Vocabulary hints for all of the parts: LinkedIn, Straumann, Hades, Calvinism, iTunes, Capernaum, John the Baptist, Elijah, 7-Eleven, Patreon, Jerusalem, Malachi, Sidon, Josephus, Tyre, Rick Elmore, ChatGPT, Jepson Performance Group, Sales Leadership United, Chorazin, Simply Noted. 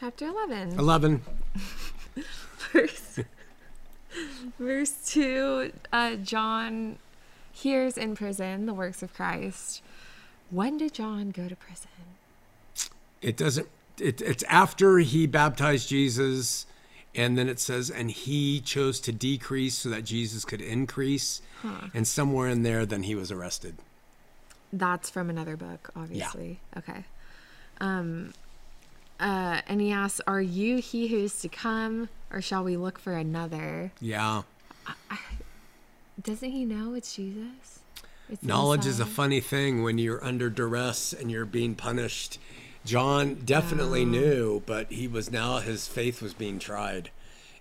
Chapter 11. 11. Verse 2, John hears in prison the works of Christ. When did John go to prison? It doesn't, it's after he baptized Jesus, and then it says, and he chose to decrease so that Jesus could increase. Huh. And somewhere in there, then he was arrested. That's from another book, obviously. Yeah. Okay. And he asks, are you he who is to come, or shall we look for another? Yeah. Doesn't he know it's Jesus? It's knowledge inside. Is a funny thing when you're under duress and you're being punished. John definitely knew, but he was now, his faith was being tried.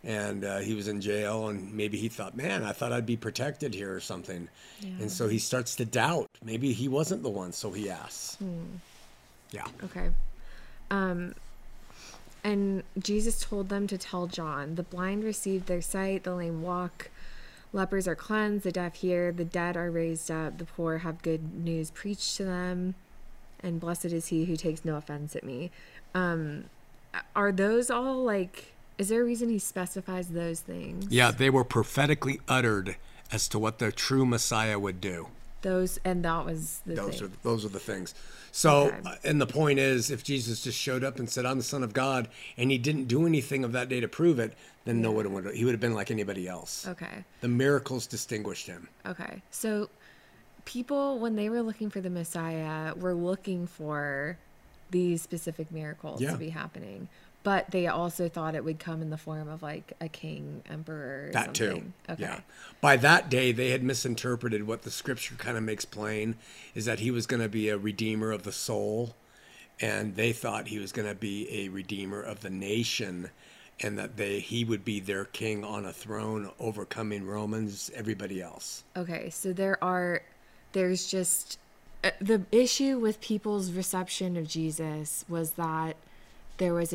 And he was in jail, and maybe he thought, man, I thought I'd be protected here or something. Yeah. And so he starts to doubt. Maybe he wasn't the one, so he asks. Hmm. Yeah. Okay. And Jesus told them to tell John, the blind receive their sight, the lame walk, lepers are cleansed, the deaf hear, the dead are raised up, the poor have good news preached to them, and blessed is he who takes no offense at me. Are those all, like, is there a reason he specifies those things? Yeah, they were prophetically uttered as to what the true Messiah would do. Those, and that was the thing. Those are the things. So, okay. And the point is, if Jesus just showed up and said, I'm the Son of God, and he didn't do anything of that day to prove it, then no one would. He would have been like anybody else. Okay. The miracles distinguished him. Okay. So, people, when they were looking for the Messiah, were looking for these specific miracles to be happening. But they also thought it would come in the form of like a king, emperor, or that something. Too. Okay. Yeah. By that day, they had misinterpreted what the scripture kind of makes plain is that he was going to be a redeemer of the soul. And they thought he was going to be a redeemer of the nation, and that he would be their king on a throne, overcoming Romans, everybody else. Okay. So there's just the issue with people's reception of Jesus was that there was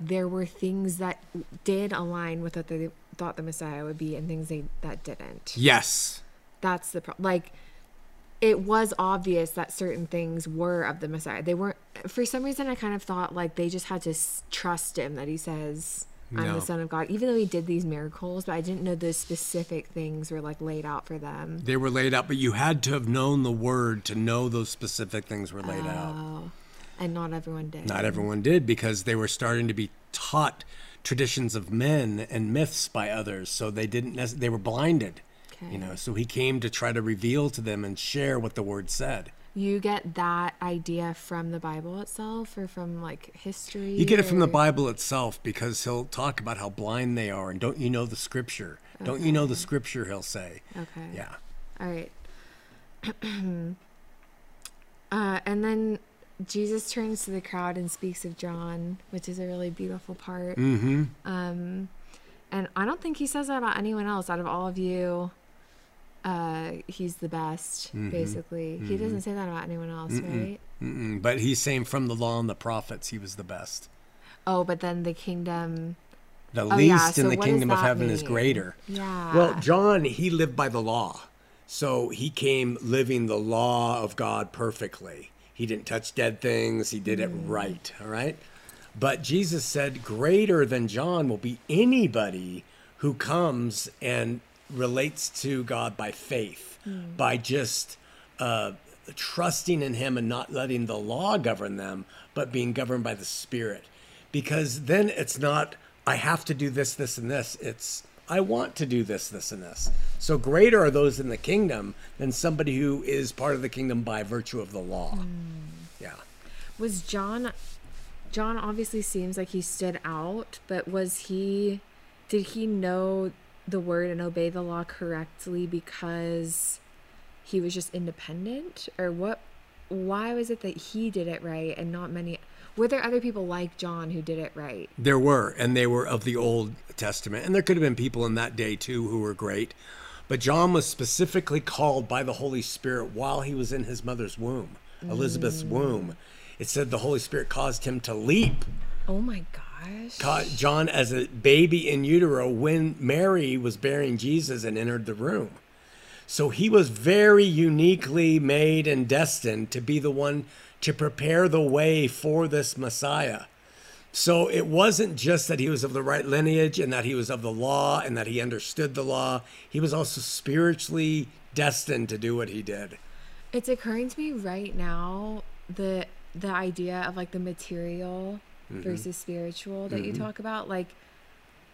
there were things that did align with what they thought the Messiah would be, and things that didn't. Yes. That's the problem. Like, it was obvious that certain things were of the Messiah. They weren't, for some reason, I kind of thought like they just had to trust him that he says, I'm the Son of God, even though he did these miracles, but I didn't know those specific things were like laid out for them. They were laid out, but you had to have known the word to know those specific things were laid out. And not everyone did. Not everyone did, because they were starting to be taught traditions of men and myths by others. So they didn't. They were blinded, you know. So he came to try to reveal to them and share what the word said. You get that idea from the Bible itself, or from like history? You get it from the Bible itself, because he'll talk about how blind they are, and don't you know the scripture? Okay. Don't you know the scripture? He'll say. Okay. Yeah. All right. And then Jesus turns to the crowd and speaks of John, which is a really beautiful part. Mm-hmm. And I don't think he says that about anyone else. Out of all of you, he's the best, basically. Mm-hmm. He doesn't say that about anyone else, right? Mm-mm. But he's saying from the law and the prophets, he was the best. Oh, but then the kingdom... The least in the kingdom of heaven is greater. Yeah. Well, John, he lived by the law. So he came living the law of God perfectly. He didn't touch dead things. He did it right, all right? But Jesus said, greater than John will be anybody who comes and relates to God by faith, by just trusting in him and not letting the law govern them, but being governed by the Spirit. Because then it's not, I have to do this, this, and this. It's, I want to do this, this, and this. So greater are those in the kingdom than somebody who is part of the kingdom by virtue of the law. Yeah. Was John obviously seems like he stood out, but did he know the word and obey the law correctly because he was just independent? Or why was it that he did it right and not many? Were there other people like John who did it right? There were, and they were of the Old Testament. And there could have been people in that day, too, who were great. But John was specifically called by the Holy Spirit while he was in his mother's womb, Elizabeth's womb. It said the Holy Spirit caused him to leap. Oh, my gosh. John, as a baby in utero, when Mary was bearing Jesus and entered the room. So he was very uniquely made and destined to be the one to prepare the way for this Messiah. So it wasn't just that he was of the right lineage and that he was of the law and that he understood the law. He was also spiritually destined to do what he did. It's occurring to me right now, the idea of like the material versus spiritual that you talk about. Like,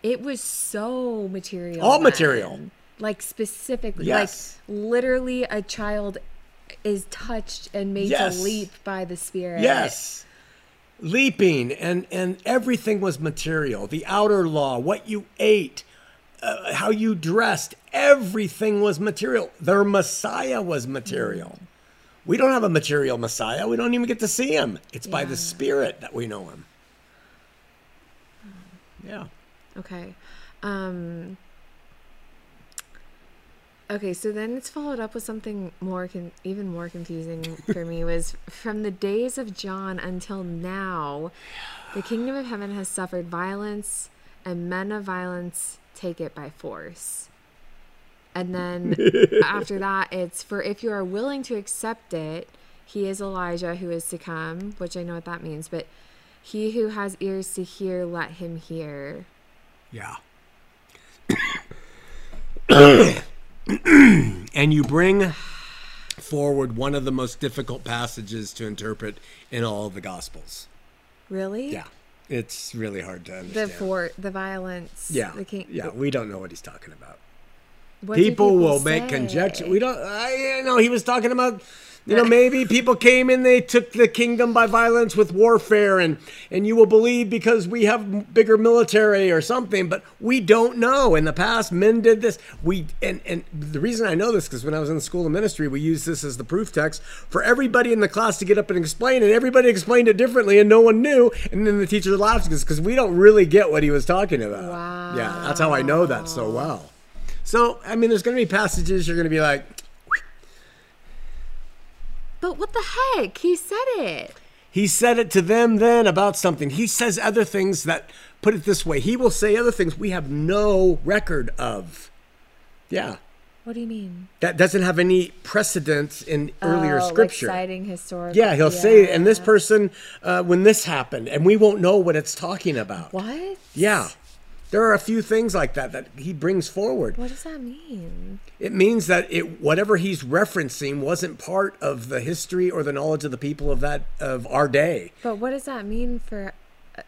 it was so material. All material. Like specifically. Yes. Like literally a child is touched and made to leap by the Spirit. Yes. Leaping, and everything was material. The outer law, what you ate, how you dressed, everything was material. Their Messiah was material. We don't have a material Messiah. We don't even get to see him. It's by the Spirit that we know him. Yeah. Okay. Okay, so then it's followed up with something more, even more confusing for me, was from the days of John until now, the kingdom of heaven has suffered violence, and men of violence take it by force. And then after that, it's, for if you are willing to accept it, he is Elijah who is to come, which I know what that means, but he who has ears to hear, let him hear. Yeah. And you bring forward one of the most difficult passages to interpret in all of the Gospels. Really? Yeah. It's really hard to understand. The violence. Yeah. We don't know what he's talking about. People will say? Make conjecture. We don't, I know he was talking about, you know, maybe people came and they took the kingdom by violence with warfare, and you will believe because we have bigger military or something, but we don't know. In the past, men did this. And the reason I know this, because when I was in the school of ministry, we used this as the proof text for everybody in the class to get up and explain, and everybody explained it differently and no one knew. And then the teacher laughed because we don't really get what he was talking about. Wow. Yeah, that's how I know that so well. So, I mean, there's going to be passages you're going to be like, but what the heck? He said it. He said it to them then about something. He says other things that, put it this way, he will say other things we have no record of. Yeah. What do you mean? That doesn't have any precedence in earlier scripture. Like citing historical. Yeah, he'll say, and this person, when this happened, and we won't know what it's talking about. What? Yeah. There are a few things like that he brings forward. What does that mean? It means that whatever he's referencing wasn't part of the history or the knowledge of the people of our day. But what does that mean for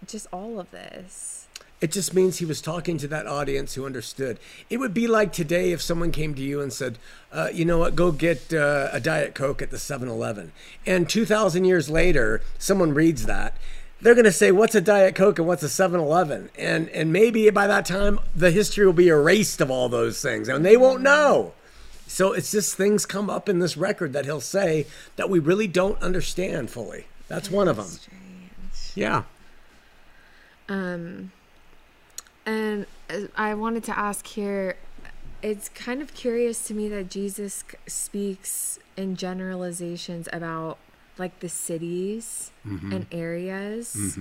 just all of this? It just means he was talking to that audience who understood. It would be like today if someone came to you and said, you know what, go get a Diet Coke at the 7-Eleven. And 2,000 years later, someone reads that. They're going to say, what's a Diet Coke and what's a 7-Eleven? And maybe by that time, the history will be erased of all those things. And they won't know. So it's just things come up in this record that he'll say that we really don't understand fully. That's one of them. Strange. Yeah. And I wanted to ask here, it's kind of curious to me that Jesus speaks in generalizations about like the cities and areas.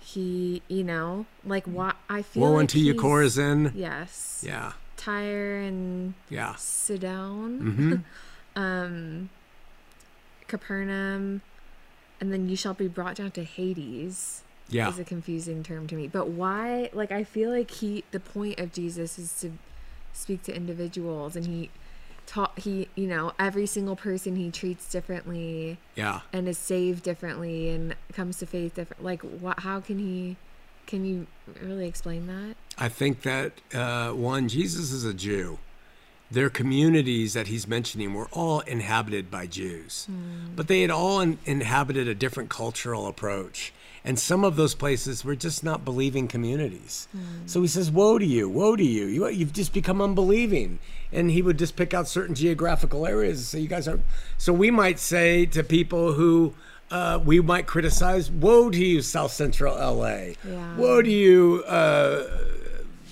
He, you know, like what I feel. Woe unto you, Chorazin. Yes. Yeah. Tyre and Sidon. Capernaum, and then you shall be brought down to Hades. Yeah, is a confusing term to me. But why? Like I feel like the point of Jesus is to speak to individuals, and he, you know, every single person he treats differently, and is saved differently, and comes to faith different. Like, how can he? Can you really explain that? I think that one, Jesus is a Jew. Their communities that he's mentioning were all inhabited by Jews, but they had all inhabited a different cultural approach. And some of those places were just not believing communities. So he says, woe to you, woe to you. You've just become unbelieving. And he would just pick out certain geographical areas and say, you guys aren't. So we might say to people who we might criticize, woe to you, South Central LA. Yeah. Woe to you,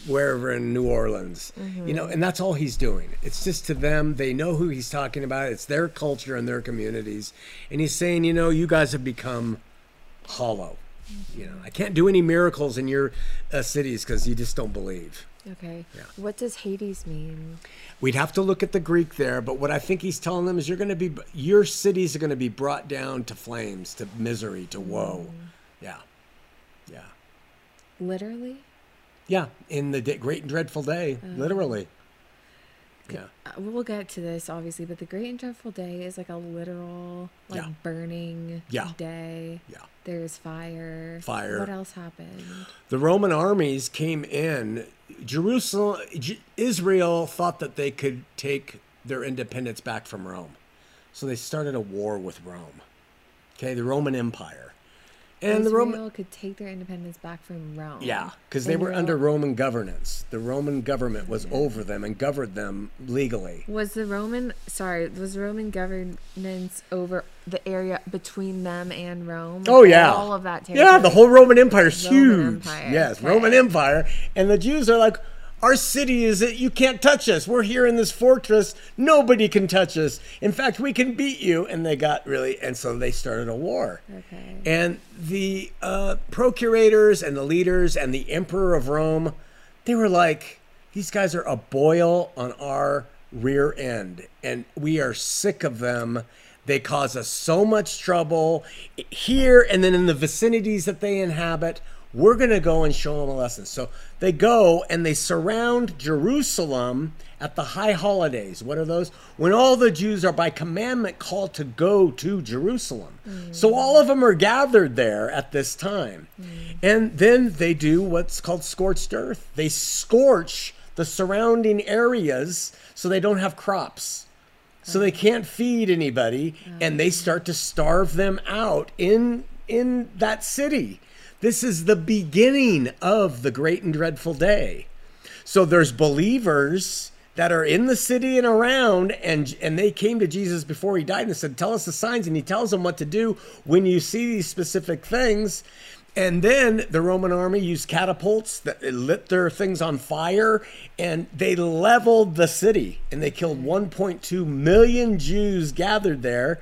wherever in New Orleans. You know, and that's all he's doing. It's just to them. They know who he's talking about. It's their culture and their communities. And he's saying, you know, you guys have become hollow. You know, I can't do any miracles in your cities because you just don't believe. Okay. Yeah. What does Hades mean? We'd have to look at the Greek there, but what I think he's telling them is your cities are going to be brought down to flames, to misery, to woe. Yeah. Literally? Yeah, in the great and dreadful day, literally. Yeah. We'll get to this, obviously, but the great and dreadful day is like a literal, like burning day. Yeah. There's fire. Fire. What else happened? The Roman armies came in. Jerusalem, Israel thought that they could take their independence back from Rome. So they started a war with Rome. Okay, the Roman Empire. And Israel could take their independence back from Rome. Yeah, because they were under Roman governance. The Roman government was over them and governed them legally. Was the Roman, was Roman governance over the area between them and Rome? Oh, yeah. All of that territory? Yeah, the whole Roman Empire is huge. Yes, okay. Roman Empire. And the Jews are like, our city is it. You can't touch us. We're here in this fortress. Nobody can touch us. In fact, we can beat you. And they got really, and so they started a war. Okay. And the procurators and the leaders and the emperor of Rome, they were like, these guys are a boil on our rear end. And we are sick of them. They cause us so much trouble here and then in the vicinities that they inhabit. We're going to go and show them a lesson. So they go and they surround Jerusalem at the high holidays. What are those? When all the Jews are by commandment called to go to Jerusalem. Mm. So all of them are gathered there at this time. Mm. And then they do what's called scorched earth. They scorch the surrounding areas so they don't have crops. So they can't feed anybody. And they start to starve them out in that city. This is the beginning of the great and dreadful day. So there's believers that are in the city and around, and they came to Jesus before he died and said, tell us the signs. And he tells them what to do when you see these specific things. And then the Roman army used catapults that lit their things on fire, and they leveled the city, and they killed 1.2 million Jews gathered there.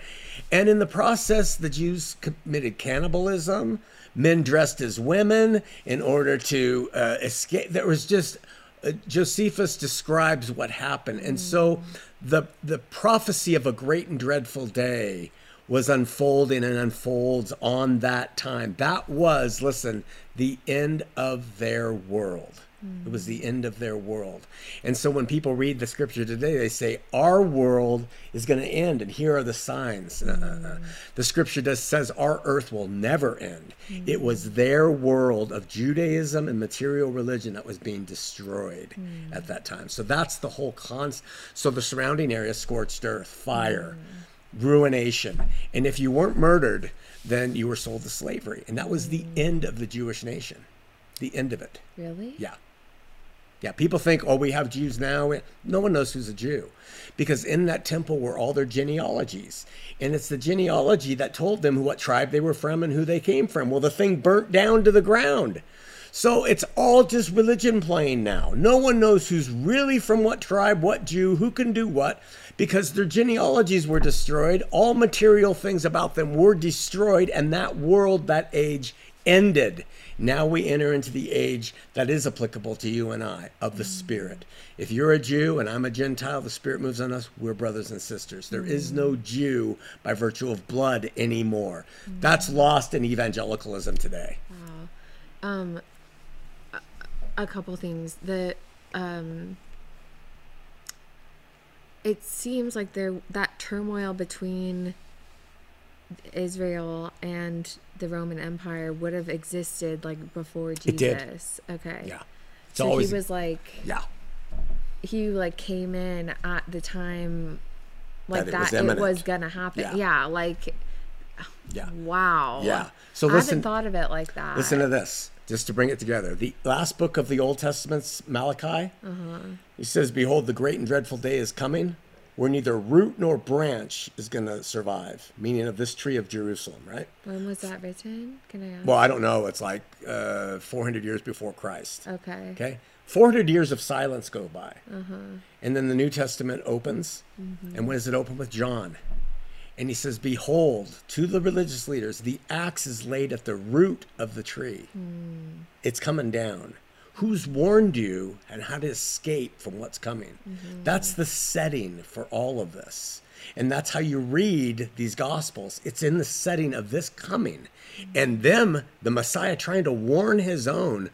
And in the process, the Jews committed cannibalism. Men dressed as women in order to escape. There was just, Josephus describes what happened. And so the prophecy of a great and dreadful day was unfolding and unfolds on that time. That was, listen, the end of their world. It was the end of their world. And so when people read the scripture today, they say, our world is going to end. And here are the signs. The scripture says our earth will never end. It was their world of Judaism and material religion that was being destroyed at that time. So that's the whole So the surrounding area, scorched earth, fire, ruination. And if you weren't murdered, then you were sold to slavery. And that was the end of the Jewish nation. The end of it. Really? Yeah. Yeah, people think, oh, we have Jews now. No one knows who's a Jew, because in that temple were all their genealogies. And it's the genealogy that told them what tribe they were from and who they came from. Well, the thing burnt down to the ground. So it's all just religion playing now. No one knows who's really from what tribe, what Jew, who can do what, because their genealogies were destroyed. All material things about them were destroyed, and that world, that age ended. Now we enter into the age that is applicable to you and I, of the Spirit. If you're a Jew and I'm a Gentile, the Spirit moves on us. We're brothers and sisters. There is no Jew by virtue of blood anymore. That's lost in evangelicalism today. Wow. A couple things. It seems like that turmoil between Israel and the Roman Empire would have existed like before Jesus. It did. Okay. Yeah. So he was like, he like came in at the time like that it was gonna happen. Yeah. Wow. Yeah. So listen, I haven't thought of it like that. Listen to this, just to bring it together. The last book of the Old Testament's Malachi. He says, "Behold, the great and dreadful day is coming, where neither root nor branch is going to survive," meaning of this tree of Jerusalem, right? When was that written? Can I ask? Well, I don't know. It's like 400 years before Christ. Okay. Okay. 400 years of silence go by. And then the New Testament opens. And when does it open? With John. And he says, "Behold, to the religious leaders, the axe is laid at the root of the tree." It's coming down. Who's warned you and how to escape from what's coming? That's the setting for all of this. And that's how you read these Gospels. It's in the setting of this coming and them, the Messiah, trying to warn his own.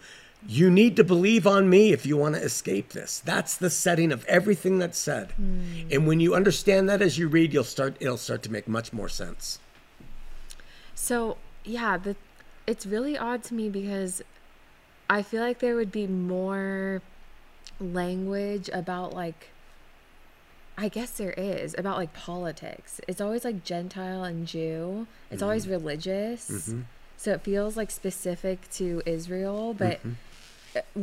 You need to believe on me if you want to escape this. That's the setting of everything that's said. Mm. And when you understand that as you read, it'll start to make much more sense. So, yeah, it's really odd to me because I feel like there would be more language about, like, I guess there is, about like politics. It's always like Gentile and Jew. It's mm-hmm. always religious. Mm-hmm. So it feels like specific to Israel, but mm-hmm.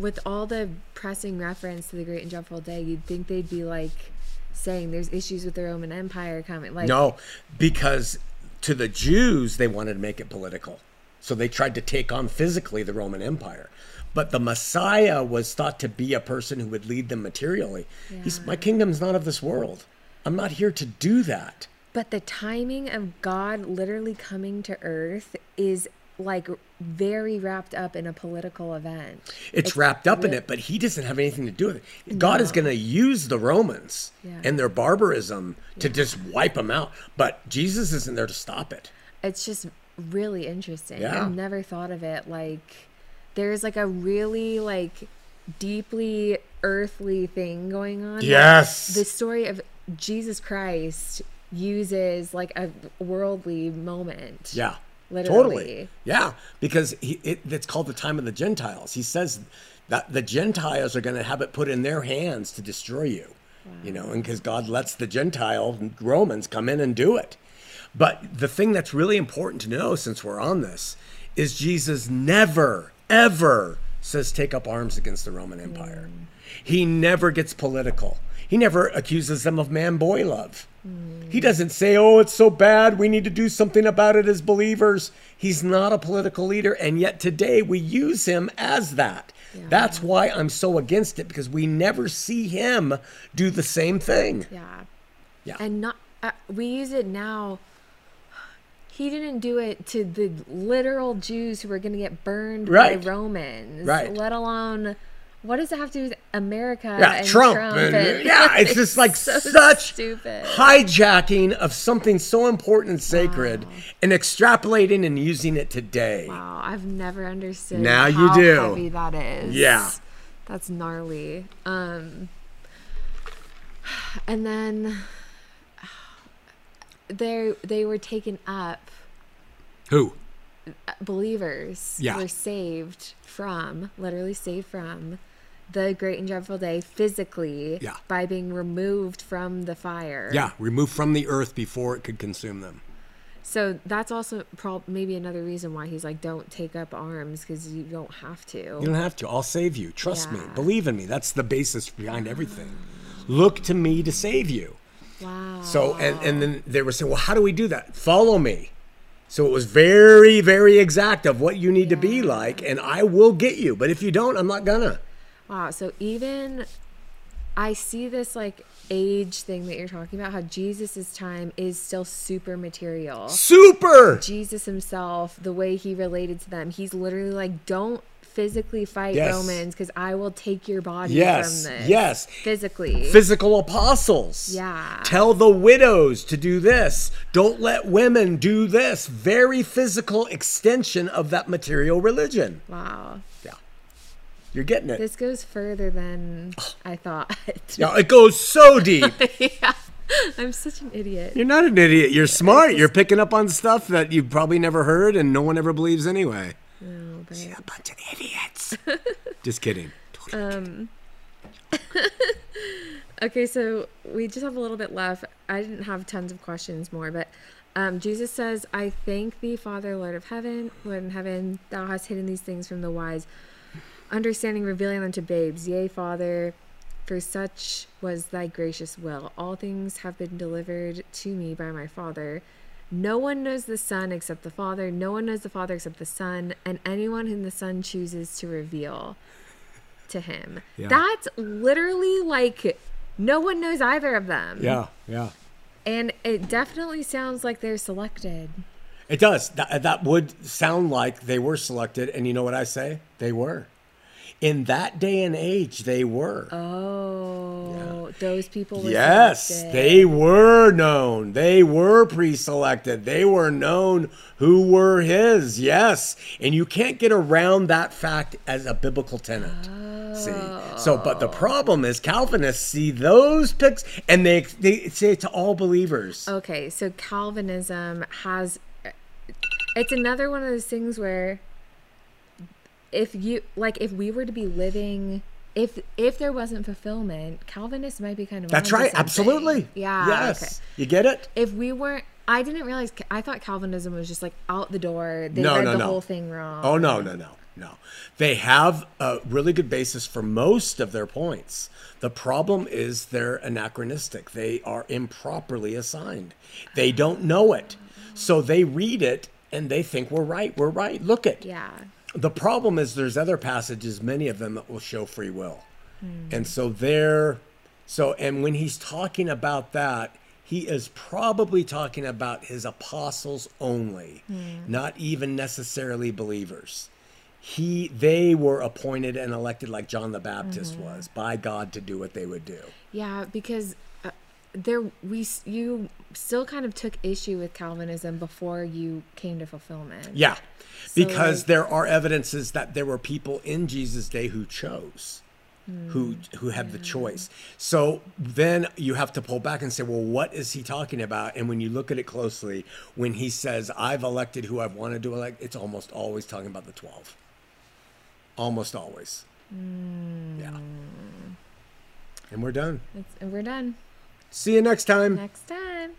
with all the pressing reference to the great and dreadful day, you'd think they'd be like saying there's issues with the Roman Empire coming. Like, no, because to the Jews, they wanted to make it political. So they tried to take on physically the Roman Empire. But the Messiah was thought to be a person who would lead them materially. Yeah. My kingdom's not of this world. I'm not here to do that. But the timing of God literally coming to earth is like very wrapped up in a political event. It's wrapped up in it, but he doesn't have anything to do with it. God is going to use the Romans and their barbarism to just wipe them out. But Jesus isn't there to stop it. It's just really interesting. Yeah. I've never thought of it like... There's like a really like deeply earthly thing going on. Yes. The story of Jesus Christ uses like a worldly moment. Yeah. Literally. Totally. Yeah. Because it's called the time of the Gentiles. He says that the Gentiles are going to have it put in their hands to destroy you. Wow. You know, and because God lets the Gentile Romans come in and do it. But the thing that's really important to know since we're on this is Jesus never... ever says take up arms against the Roman Empire. Mm. He never gets political. He never accuses them of man-boy love. Mm. He doesn't say, oh, it's so bad, we need to do something about it as believers. He's not a political leader, and yet today we use him as that. Yeah. That's why I'm so against it, because we never see him do the same thing. Yeah. Yeah. And not we use it now. He didn't do it to the literal Jews who were going to get burned right. by Romans, right. let alone, what does it have to do with America and Trump? And yeah, it's just like so such stupid hijacking of something so important and sacred and extrapolating and using it today. Wow, I've never understood how heavy that is. Yeah. That's gnarly. And then... They were taken up. Who? Believers were saved from, literally saved from, the great and dreadful day physically by being removed from the fire. Yeah, removed from the earth before it could consume them. So that's also maybe another reason why he's like, don't take up arms, because you don't have to. You don't have to. I'll save you. Trust me. Believe in me. That's the basis behind everything. Look to me to save you. Wow. So, and then they were saying, well, how do we do that? Follow me. So it was very, very exact of what you need to be like, and I will get you. But if you don't, I'm not gonna. Wow. So even I see this like age thing that you're talking about, how Jesus's time is still super material. Super! Jesus himself, the way he related to them, he's literally like, don't physically fight Romans, because I will take your body from this. Yes. Physically. Physical apostles. Yeah. Tell the widows to do this. Don't let women do this. Very physical extension of that material religion. Wow. Yeah. You're getting it. This goes further than I thought. Yeah, it goes so deep. Yeah. I'm such an idiot. You're not an idiot. You're smart. You're picking up on stuff that you've probably never heard and no one ever believes anyway. No, but... she's a bunch of idiots. Just kidding. Okay, so we just have a little bit left. I didn't have tons of questions more, but Jesus says, I thank thee, Father, Lord of heaven, Lord in heaven, thou hast hidden these things from the wise, understanding, revealing them to babes. Yea, Father, for such was thy gracious will. All things have been delivered to me by my Father. No one knows the Son except the Father. No one knows the Father except the Son, and anyone whom the Son chooses to reveal to him. Yeah. That's literally like no one knows either of them. Yeah, yeah. And it definitely sounds like they're selected. It does. That would sound like they were selected, and you know what I say? They were. In that day and age, they were. Oh, yeah. Those people were selected. They were known. They were pre-selected. They were known who were his. Yes. And you can't get around that fact as a biblical tenet. Oh. See? So, but the problem is Calvinists see those picks and they say it to all believers. Okay. So Calvinism has, it's another one of those things where, if you like, if we were to be living, if there wasn't fulfillment, Calvinists might be kind of that's right, absolutely, yeah, yes, okay. You get it. If we weren't, I didn't realize. I thought Calvinism was just like out the door. They read the whole thing wrong. Oh no. They have a really good basis for most of their points. The problem is they're anachronistic. They are improperly assigned. They don't know it, so they read it and they think we're right. We're right. Look it. Yeah. The problem is there's other passages, many of them, that will show free will. Mm. And so and when he's talking about that, he is probably talking about his apostles only, not even necessarily believers. They were appointed and elected, like John the Baptist was, by God to do what they would do. Yeah, because you still kind of took issue with Calvinism before you came to fulfillment. Yeah, so because there are evidences that there were people in Jesus' day who chose, who had the choice. So then you have to pull back and say, well, what is he talking about? And when you look at it closely, when he says, I've elected who I've wanted to elect, it's almost always talking about the 12. Almost always. Mm. Yeah. And we're done. We're done. See you next time.